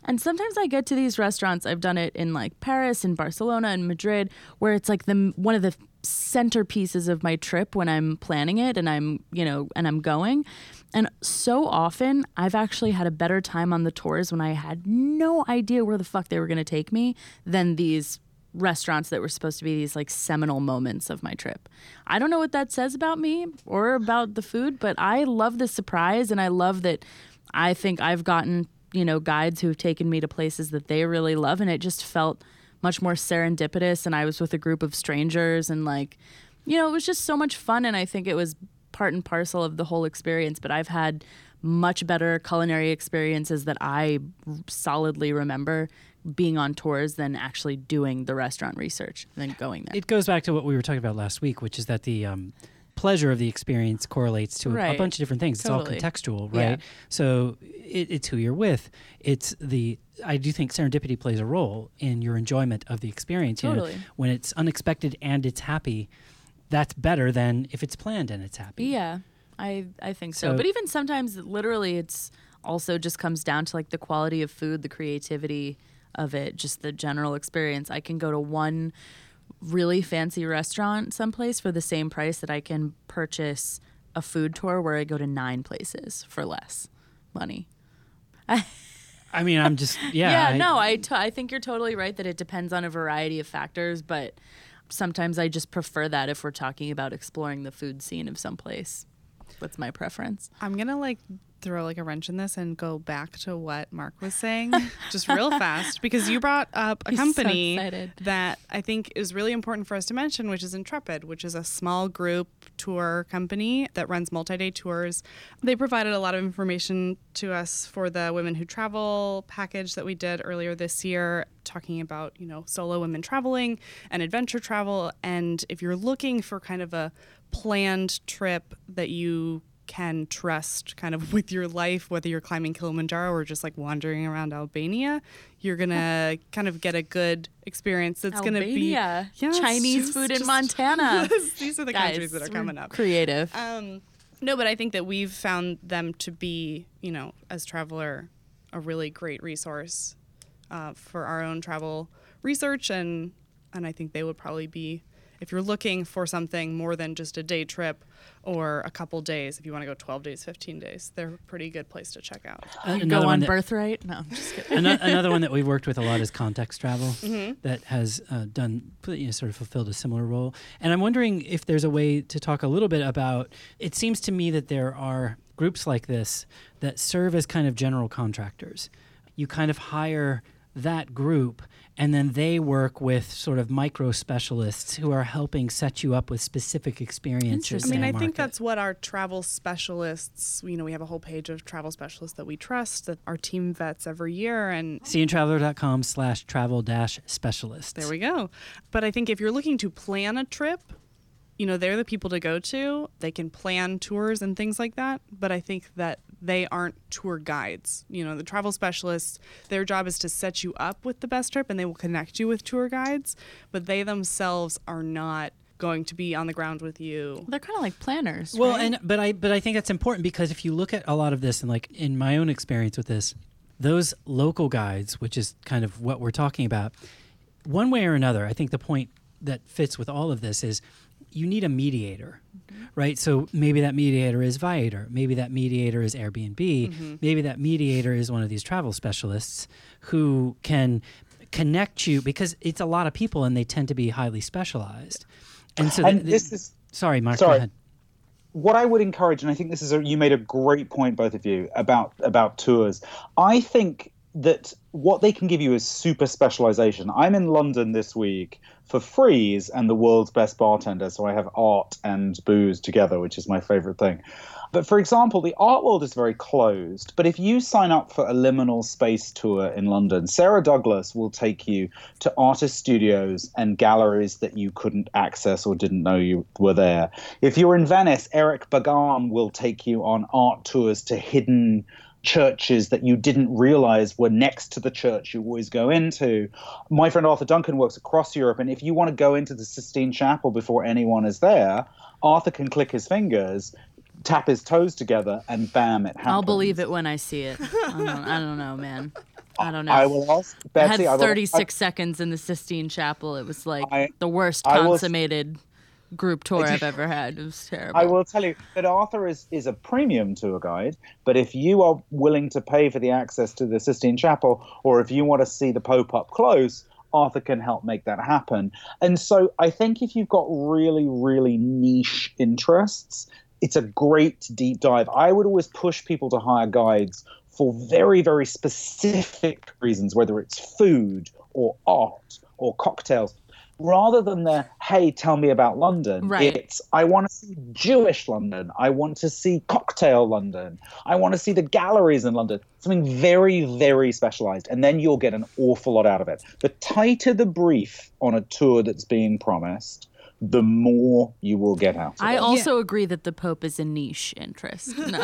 And sometimes I get to these restaurants, I've done it in like Paris and Barcelona and Madrid, where it's like the one of the centerpieces of my trip when I'm planning it and I'm, you know, and I'm going. And so often I've actually had a better time on the tours when I had no idea where the fuck they were going to take me than these restaurants that were supposed to be these like seminal moments of my trip. I don't know what that says about me or about the food, but I love the surprise, and I love that I think I've gotten, you know, guides who've taken me to places that they really love, and it just felt much more serendipitous, and I was with a group of strangers, and like, you know, it was just so much fun, and I think it was part and parcel of the whole experience. But I've had much better culinary experiences that I solidly remember being on tours than actually doing the restaurant research and then going there. It goes back to what we were talking about last week, which is that the um, pleasure of the experience correlates to right. a, a bunch of different things. Totally. It's all contextual, right? Yeah. So it, it's who you're with. It's the... I do think serendipity plays a role in your enjoyment of the experience. Totally. You know, when it's unexpected and it's happy, that's better than if it's planned and it's happy. Yeah, I, I think so. so. But even sometimes, literally, it's also just comes down to like the quality of food, the creativity of it, just the general experience. I can go to one really fancy restaurant someplace for the same price that I can purchase a food tour where I go to nine places for less money. I, I mean, I'm just, yeah. yeah, I, no, I, t- I think you're totally right that it depends on a variety of factors, but sometimes I just prefer that if we're talking about exploring the food scene of someplace. That's my preference. I'm going to like throw like a wrench in this and go back to what Mark was saying just real fast, because you brought up a He's company so that I think is really important for us to mention, which is Intrepid, which is a small group tour company that runs multi-day tours. They provided a lot of information to us for the Women Who Travel package that we did earlier this year, talking about, you know, solo women traveling and adventure travel. And if you're looking for kind of a planned trip that you can trust kind of with your life, whether you're climbing Kilimanjaro or just like wandering around Albania, you're gonna kind of get a good experience. It's Albania. Gonna be yeah, Chinese just, food just, in Montana. These are the Guys, countries that are coming up. Creative. Um, no, but I think that we've found them to be, you know, as Traveler, a really great resource uh, for our own travel research, and and I think they would probably be. If you're looking for something more than just a day trip or a couple days, if you want to go twelve days, fifteen days, they're a pretty good place to check out. Uh, go on that, Birthright? No, I'm just kidding. An- another one that we've worked with a lot is Context Travel, mm-hmm. that has uh, done, you know, sort of fulfilled a similar role. And I'm wondering if there's a way to talk a little bit about, it seems to me that there are groups like this that serve as kind of general contractors. You kind of hire that group, and then they work with sort of micro specialists who are helping set you up with specific experiences. I mean, I market. think that's what our travel specialists, you know, we have a whole page of travel specialists that we trust, that our team vets every year. And C N Traveler dot com slash travel dash specialists. There we go. But I think if you're looking to plan a trip, you know, they're the people to go to. They can plan tours and things like that. But I think that they aren't tour guides. You know, the travel specialists, their job is to set you up with the best trip, and they will connect you with tour guides. But they themselves are not going to be on the ground with you. They're kind of like planners. Well, right? and but I but I think that's important, because if you look at a lot of this, and like in my own experience with this, those local guides, which is kind of what we're talking about, one way or another, I think the point that fits with all of this is you need a mediator, mm-hmm. right? So maybe that mediator is Viator. Maybe that mediator is Airbnb. Mm-hmm. Maybe that mediator is one of these travel specialists who can connect you, because it's a lot of people and they tend to be highly specialized. And so and th- this is sorry, Mark. Sorry. Go ahead. What I would encourage, and I think this is a, you made a great point, both of you, about about tours. I think that what they can give you is super specialization. I'm in London this week for Freeze and the World's Best Bartender, so I have art and booze together, which is my favorite thing. But for example, the art world is very closed, but if you sign up for a liminal space tour in London, Sarah Douglas will take you to artist studios and galleries that you couldn't access or didn't know you were there. If you're in Venice, Eric Bagan will take you on art tours to hidden churches that you didn't realize were next to the church you always go into. My friend Arthur Duncan works across Europe, and if you want to go into the Sistine Chapel before anyone is there, Arthur can click his fingers, tap his toes together, and bam, it happens. I'll believe it when I see it. I don't, I don't know, man. I don't know. I will ask Betsy. I had thirty-six I will, I, seconds in the Sistine Chapel. It was like I, the worst consummated group tour I've ever had. It was terrible. I will tell you that Arthur is, is a premium tour guide, but if you are willing to pay for the access to the Sistine Chapel, or if you want to see the Pope up close, Arthur can help make that happen. And so I think if you've got really, really niche interests, it's a great deep dive. I would always push people to hire guides for very, very specific reasons, whether it's food or art or cocktails. Rather than the, hey, tell me about London, right. It's, I want to see Jewish London. I want to see cocktail London. I want to see the galleries in London. Something very, very specialized. And then you'll get an awful lot out of it. The tighter the brief on a tour that's being promised, the more you will get out of I it. also yeah. agree that the Pope is a niche interest. No.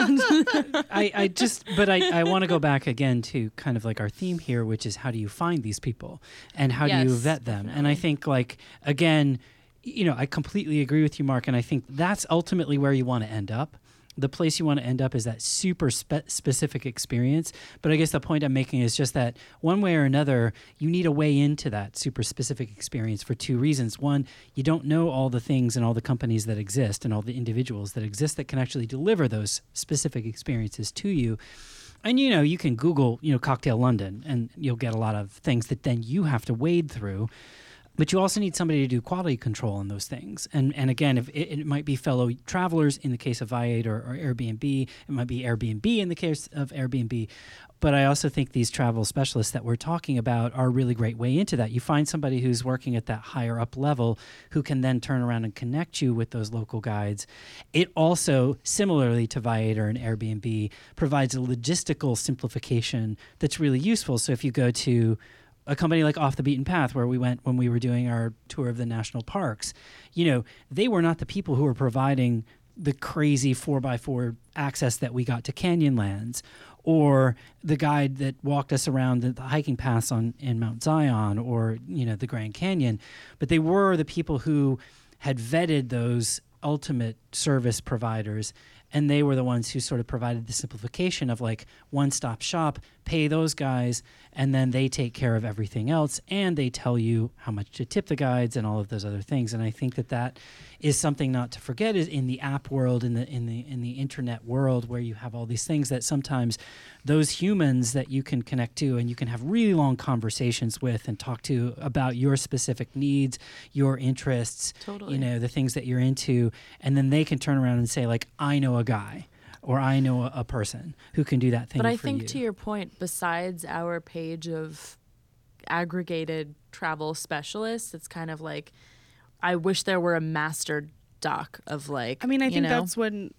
I, I just, but I, I want to go back again to kind of like our theme here, which is how do you find these people and how yes, do you vet them? Definitely. And I think like, again, you know, I completely agree with you, Mark, and I think that's ultimately where you want to end up. The place you want to end up is that super spe- specific experience. But I guess the point I'm making is just that one way or another, you need a way into that super specific experience for two reasons. One, you don't know all the things and all the companies that exist and all the individuals that exist that can actually deliver those specific experiences to you. And, you know, you can Google, you know, Cocktail London, and you'll get a lot of things that then you have to wade through. But you also need somebody to do quality control on those things. And and again, if it, it might be fellow travelers in the case of Viator or, or Airbnb. It might be Airbnb in the case of Airbnb. But I also think these travel specialists that we're talking about are a really great way into that. You find somebody who's working at that higher up level who can then turn around and connect you with those local guides. It also, similarly to Viator and Airbnb, provides a logistical simplification that's really useful. So if you go to a company like Off the Beaten Path, where we went when we were doing our tour of the national parks, you know, they were not the people who were providing the crazy four by four access that we got to Canyonlands, or the guide that walked us around the, the hiking paths on in Mount Zion, or, you know, the Grand Canyon. But they were the people who had vetted those ultimate service providers, and they were the ones who sort of provided the simplification of like one-stop shop, pay those guys, and then they take care of everything else, and they tell you how much to tip the guides and all of those other things. And I think that that is something not to forget is in the app world, in the in the in the internet world, where you have all these things that sometimes those humans that you can connect to and you can have really long conversations with and talk to about your specific needs, your interests, totally. You know, the things that you're into, and then they can turn around and say like, I know a guy, or I know a person who can do that thing for you. But I think you. To your point, besides our page of aggregated travel specialists, it's kind of like, I wish there were a master doc of like, I mean, I think know? that's when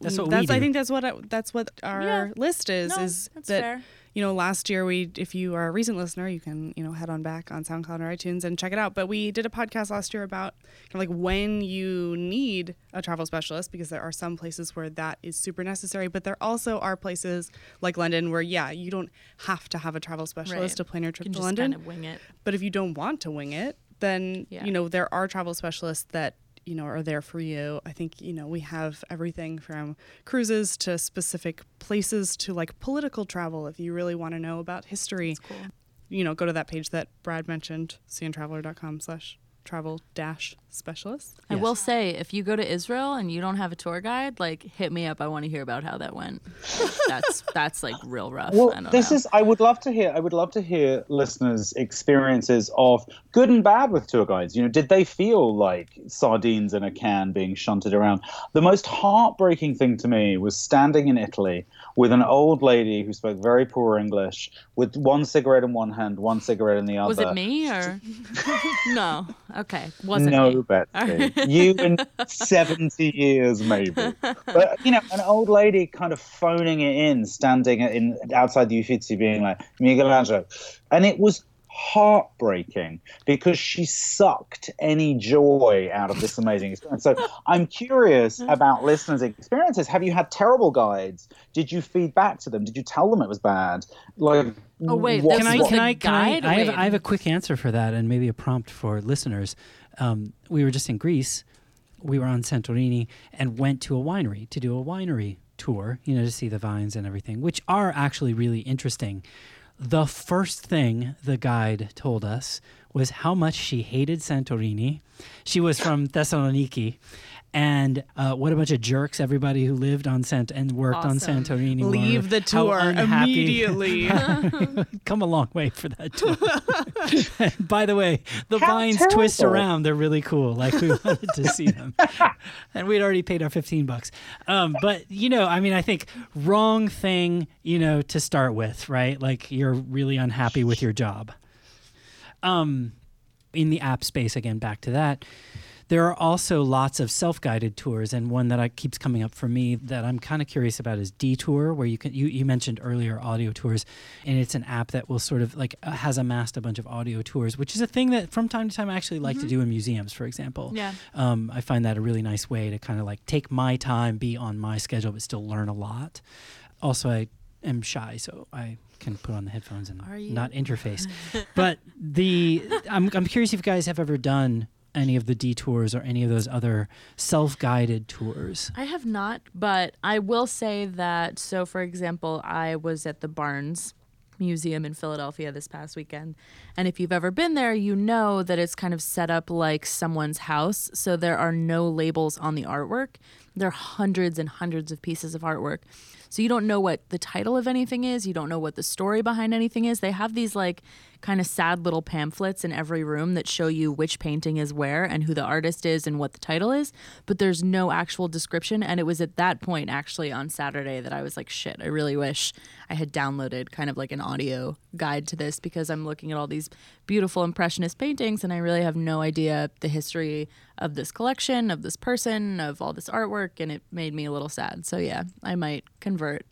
that's what that's, we do. I think that's what I, that's what our yeah. list is no, is that fair. You know, last year we if you are a recent listener, you can, you know, head on back on SoundCloud or iTunes and check it out. But we did a podcast last year about kind of like when you need a travel specialist, because there are some places where that is super necessary, but there also are places like London where yeah, you don't have to have a travel specialist right. to plan your trip you can to just London. Kind of wing it. But if you don't want to wing it, then yeah. you know, there are travel specialists that you know, are there for you. I think, you know, we have everything from cruises to specific places to like political travel if you really want to know about history. Cool. You know, go to that page that Brad mentioned, C N Traveler dot com slash travel dash specialist. I yes. will say, if you go to Israel and you don't have a tour guide, like hit me up. I want to hear about how that went. that's that's like real rough. Well, I don't this know. is I would love to hear I would love to hear listeners' experiences of good and bad with tour guides. You know, did they feel like sardines in a can being shunted around? The most heartbreaking thing to me was standing in Italy with an old lady who spoke very poor English, with one cigarette in one hand, one cigarette in the other. Was it me or no? Okay, wasn't no, me. No, Betsy. You in seventy years, maybe. But you know, an old lady kind of phoning it in, standing in outside the Uffizi, being like Michelangelo, and it was heartbreaking because she sucked any joy out of this amazing experience. So I'm curious about listeners' experiences. Have you had terrible guides? Did you feed back to them? Did you tell them it was bad? Like, oh wait, what, can I? What, can I? Can I? I have, I have a quick answer for that, and maybe a prompt for listeners. Um, we were just in Greece. We were on Santorini and went to a winery to do a winery tour. You know, to see the vines and everything, which are actually really interesting. The first thing the guide told us was how much she hated Santorini. She was from Thessaloniki. And uh, what a bunch of jerks, everybody who lived on Sant- and worked awesome. on Santorini. Leave were. the tour immediately. Come a long way for that tour. By the way, the How vines terrible. twist around. They're really cool. Like, we wanted to see them. And we'd already paid our fifteen bucks. Um, but, you know, I mean, I think wrong thing, you know, to start with, right? Like, you're really unhappy with your job. Um, in the app space, again, back to that. There are also lots of self-guided tours, and one that I, keeps coming up for me that I'm kind of curious about is Detour, where you can you, you mentioned earlier audio tours, and it's an app that will sort of like uh, has amassed a bunch of audio tours, which is a thing that from time to time I actually like mm-hmm. to do in museums, for example. Yeah. Um, I find that a really nice way to kind of like take my time, be on my schedule, but still learn a lot. Also, I am shy, so I can put on the headphones and not interface. But the I'm I'm curious if you guys have ever done any of the detours or any of those other self-guided tours? I have not, but I will say that, so for example, I was at the Barnes Museum in Philadelphia this past weekend, and if you've ever been there, you know that it's kind of set up like someone's house, so there are no labels on the artwork. There are hundreds and hundreds of pieces of artwork. So you don't know what the title of anything is. You don't know what the story behind anything is. They have these like kind of sad little pamphlets in every room that show you which painting is where and who the artist is and what the title is. But there's no actual description. And it was at that point actually on Saturday that I was like, shit, I really wish I had downloaded kind of like an audio guide to this, because I'm looking at all these beautiful impressionist paintings and I really have no idea the history of this collection, of this person, of all this artwork, and it made me a little sad. So yeah, I might convert,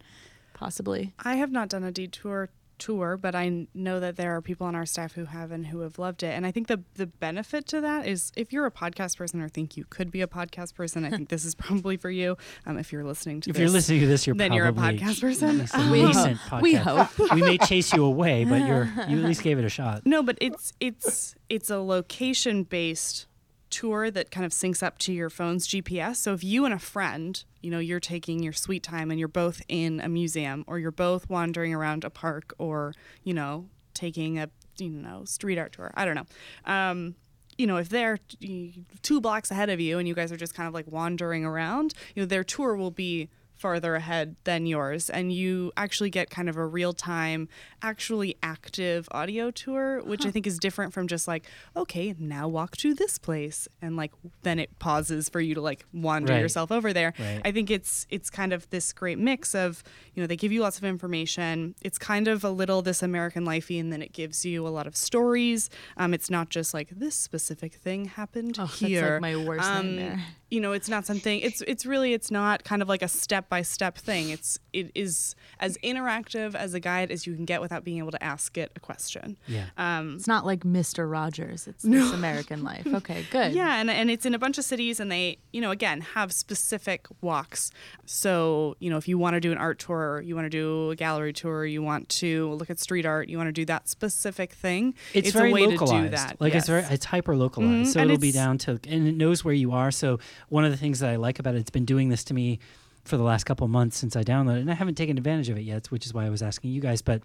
possibly. I have not done a detour tour, but I know that there are people on our staff who have and who have loved it. And I think the the benefit to that is if you're a podcast person or think you could be a podcast person, I think this is probably for you. Um, if you're listening to if this, if you're listening to this, you're then probably you're a podcast person. We, um, podcast. we hope we may chase you away, but you're you at least gave it a shot. No, but it's it's it's a location based tour that kind of syncs up to your phone's G P S. So if you and a friend, you know, you're taking your sweet time and you're both in a museum or you're both wandering around a park or, you know, taking a, you know, street art tour. I don't know. Um, you know, if they're t- two blocks ahead of you and you guys are just kind of like wandering around, you know, their tour will be farther ahead than yours, and you actually get kind of a real-time, actually active audio tour, which huh. I think is different from just like, okay, now walk to this place, and like then it pauses for you to like wander right. yourself over there. Right. I think it's it's kind of this great mix of, you know, they give you lots of information. It's kind of a little this American lifey, and then it gives you a lot of stories. Um, it's not just like this specific thing happened oh, here. That's like my worst um, nightmare. You know, it's not something. It's it's really it's not kind of like a step by step thing. It's it is as interactive as a guide as you can get without being able to ask it a question. Yeah. Um, it's not like Mister Rogers. It's no. This American Life. Okay, good. Yeah, and and it's in a bunch of cities, and they, you know, again have specific walks. So, you know, if you want to do an art tour, you want to do a gallery tour, you want to look at street art, you want to do that specific thing. It's, it's very a way localized. To do that. Like yes. it's very it's hyper localized. Mm-hmm. So and it'll be down to and it knows where you are. So one of the things that I like about it, it's been doing this to me for the last couple of months since I downloaded it, and I haven't taken advantage of it yet, which is why I was asking you guys, but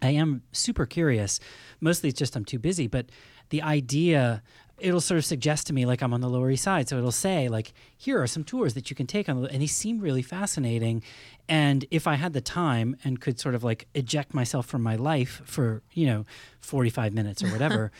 I am super curious. Mostly it's just I'm too busy, but the idea, it'll sort of suggest to me like I'm on the Lower East Side, so it'll say like, here are some tours that you can take on, and they seem really fascinating. And if I had the time and could sort of like eject myself from my life for, you know, forty-five minutes or whatever,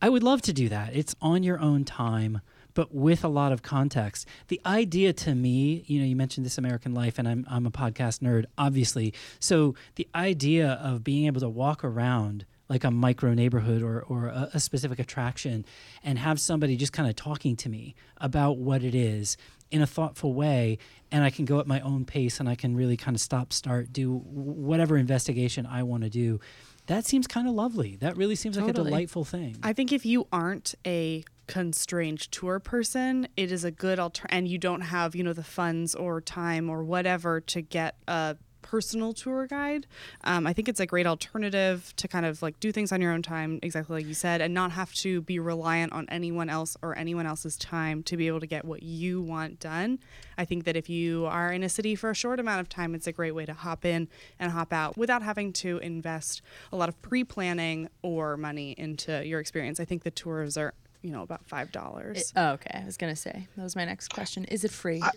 I would love to do that. It's on your own time, but with a lot of context. The idea to me, you know, you mentioned This American Life, and I'm I'm a podcast nerd, obviously. So the idea of being able to walk around like a micro neighborhood or, or a, a specific attraction and have somebody just kind of talking to me about what it is in a thoughtful way, and I can go at my own pace and I can really kind of stop, start, do whatever investigation I want to do. That seems kind of lovely. That really seems totally. Like a delightful thing. I think if you aren't a constrained tour person, it is a good alter- and you don't have, you know, the funds or time or whatever to get a personal tour guide. Um, I think it's a great alternative to kind of like do things on your own time, exactly like you said, and not have to be reliant on anyone else or anyone else's time to be able to get what you want done. I think that if you are in a city for a short amount of time, it's a great way to hop in and hop out without having to invest a lot of pre-planning or money into your experience. I think the tours are, you know, about five dollars. It, oh, okay. I was going to say, that was my next question. Is it free? I,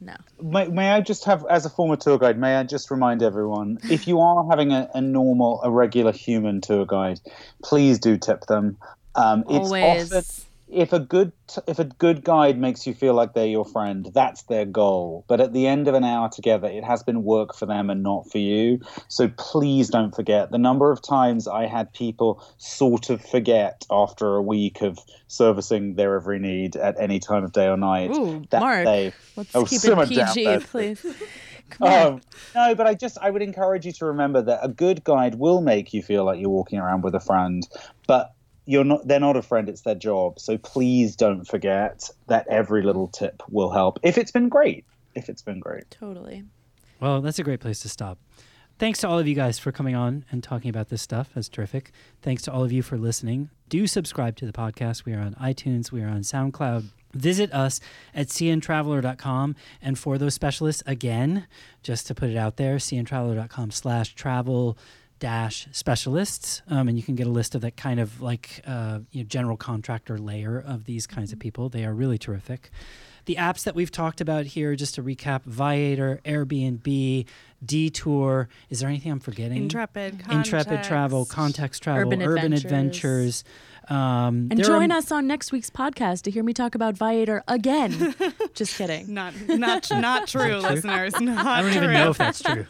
no. May, may I just have, as a former tour guide, may I just remind everyone, if you are having a, a normal, a regular human tour guide, please do tip them. Um, it's Always. Often, if a good t- if a good guide makes you feel like they're your friend, that's their goal. But at the end of an hour together, it has been work for them and not for you. So please don't forget. The number of times I had people sort of forget after a week of servicing their every need at any time of day or night. Ooh, that Mark, they, let's oh, keep it P G, please. Um, no, but I just I would encourage you to remember that a good guide will make you feel like you're walking around with a friend, but You're not. They're not a friend. It's their job. So please don't forget that every little tip will help. If it's been great. If it's been great. Totally. Well, that's a great place to stop. Thanks to all of you guys for coming on and talking about this stuff. That's terrific. Thanks to all of you for listening. Do subscribe to the podcast. We are on iTunes. We are on SoundCloud. Visit us at C N Traveler dot com. And for those specialists, again, just to put it out there, C N Traveler dot com slash travel dash specialists, um, and you can get a list of that kind of like uh, you know, general contractor layer of these kinds of people. They are really terrific. The apps that we've talked about here, just to recap, Viator, Airbnb, Detour. Is there anything I'm forgetting? Intrepid. Context, Intrepid Travel, Context Travel, Urban, Urban Adventures. Adventures. Um, and join are, us on next week's podcast to hear me talk about Viator again. Just kidding. Not not, not true, true, listeners. Not I don't true. even know if that's true.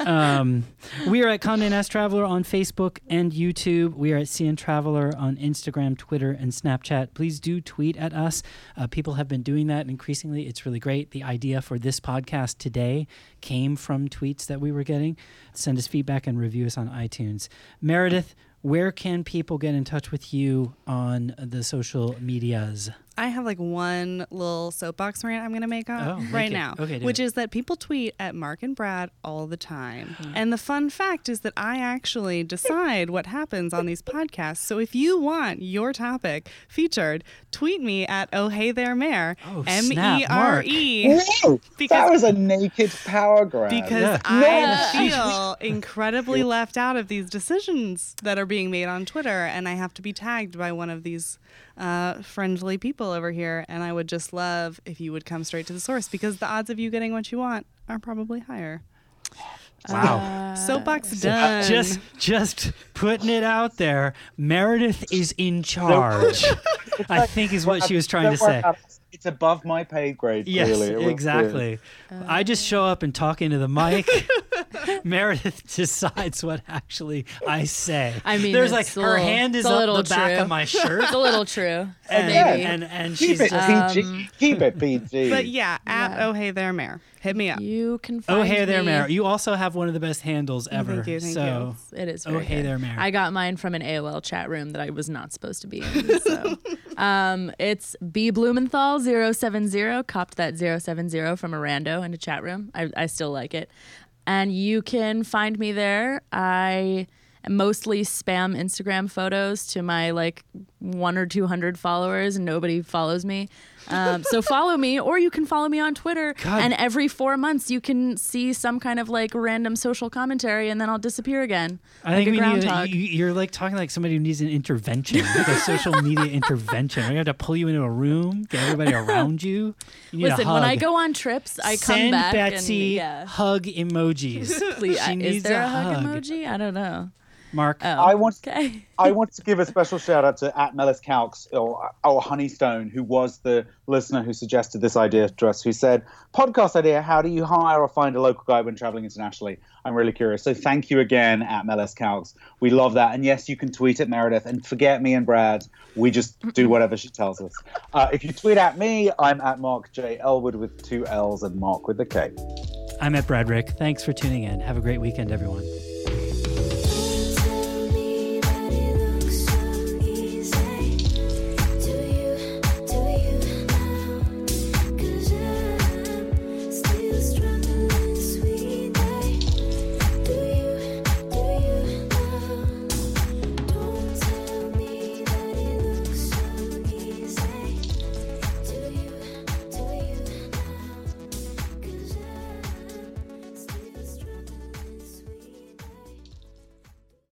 um, we are at Condé Nast Traveler on Facebook and YouTube. We are at C N Traveler on Instagram, Twitter, and Snapchat. Please do tweet at us. Uh, people have been doing that increasingly. It's really great. The idea for this podcast today came from tweets that we were getting. Send us feedback and review us on iTunes. Meredith, where can people get in touch with you on the social medias? I have like one little soapbox rant I'm going to make on oh, right make now, okay, which it. is that people tweet at Mark and Brad all the time. Mm. And the fun fact is that I actually decide what happens on these podcasts. So if you want your topic featured, tweet me at Oh Hey There Mare, oh, M E R E. Whoa, because, that was a naked power grab. Because yeah. I no. feel incredibly left out of these decisions that are being made on Twitter, and I have to be tagged by one of these uh, friendly people over here, and I would just love if you would come straight to the source, because the odds of you getting what you want are probably higher. Wow. Uh, soapbox done. Just just putting it out there. Meredith is in charge. I think is what she was trying to say. It's above my pay grade, yes, really. Yes, exactly. Uh, I just show up and talk into the mic. Meredith decides what actually I say. I mean, there's like her little, hand is up the true. back of my shirt. It's a little true. And, yeah. and, and keep she's it just, P G. Um, keep it P G. But yeah, at yeah. Oh Hey There Mare. Hit me up. You can find Oh Hey me. There Mare. You also have one of the best handles ever. Thank you. Thank so you. It is. Very oh Hey good. There Mare. I got mine from an A O L chat room that I was not supposed to be in. So um, it's B Blumenthal zero seven zero. Copped that zero seven zero from a rando in a chat room. I, I still like it. And you can find me there. I mostly spam Instagram photos to my like one or two hundred followers, and nobody follows me. Um, so follow me, or you can follow me on Twitter. God. And every four months, you can see some kind of like random social commentary, and then I'll disappear again. I like think we need a, you're like talking like somebody who needs an intervention, like a social media intervention. We're gonna have to pull you into a room, get everybody around you. you Listen, when I go on trips, I Send come back Betsy and yeah. hug emojis. Please, she is needs there a, a hug, hug emoji? I don't know. Mark, oh, I want okay. I want to give a special shout out to at Mellis Calx or, or Honeystone, who was the listener who suggested this idea to us, who said, podcast idea, how do you hire or find a local guide when traveling internationally? I'm really curious. So thank you again at Mellis Calx. We love that. And yes, you can tweet at Meredith, and forget me and Brad. We just do whatever she tells us. Uh, if you tweet at me, I'm at Mark J. Elwood with two L's and Mark with a K. I'm at Brad Rick. Thanks for tuning in. Have a great weekend, everyone.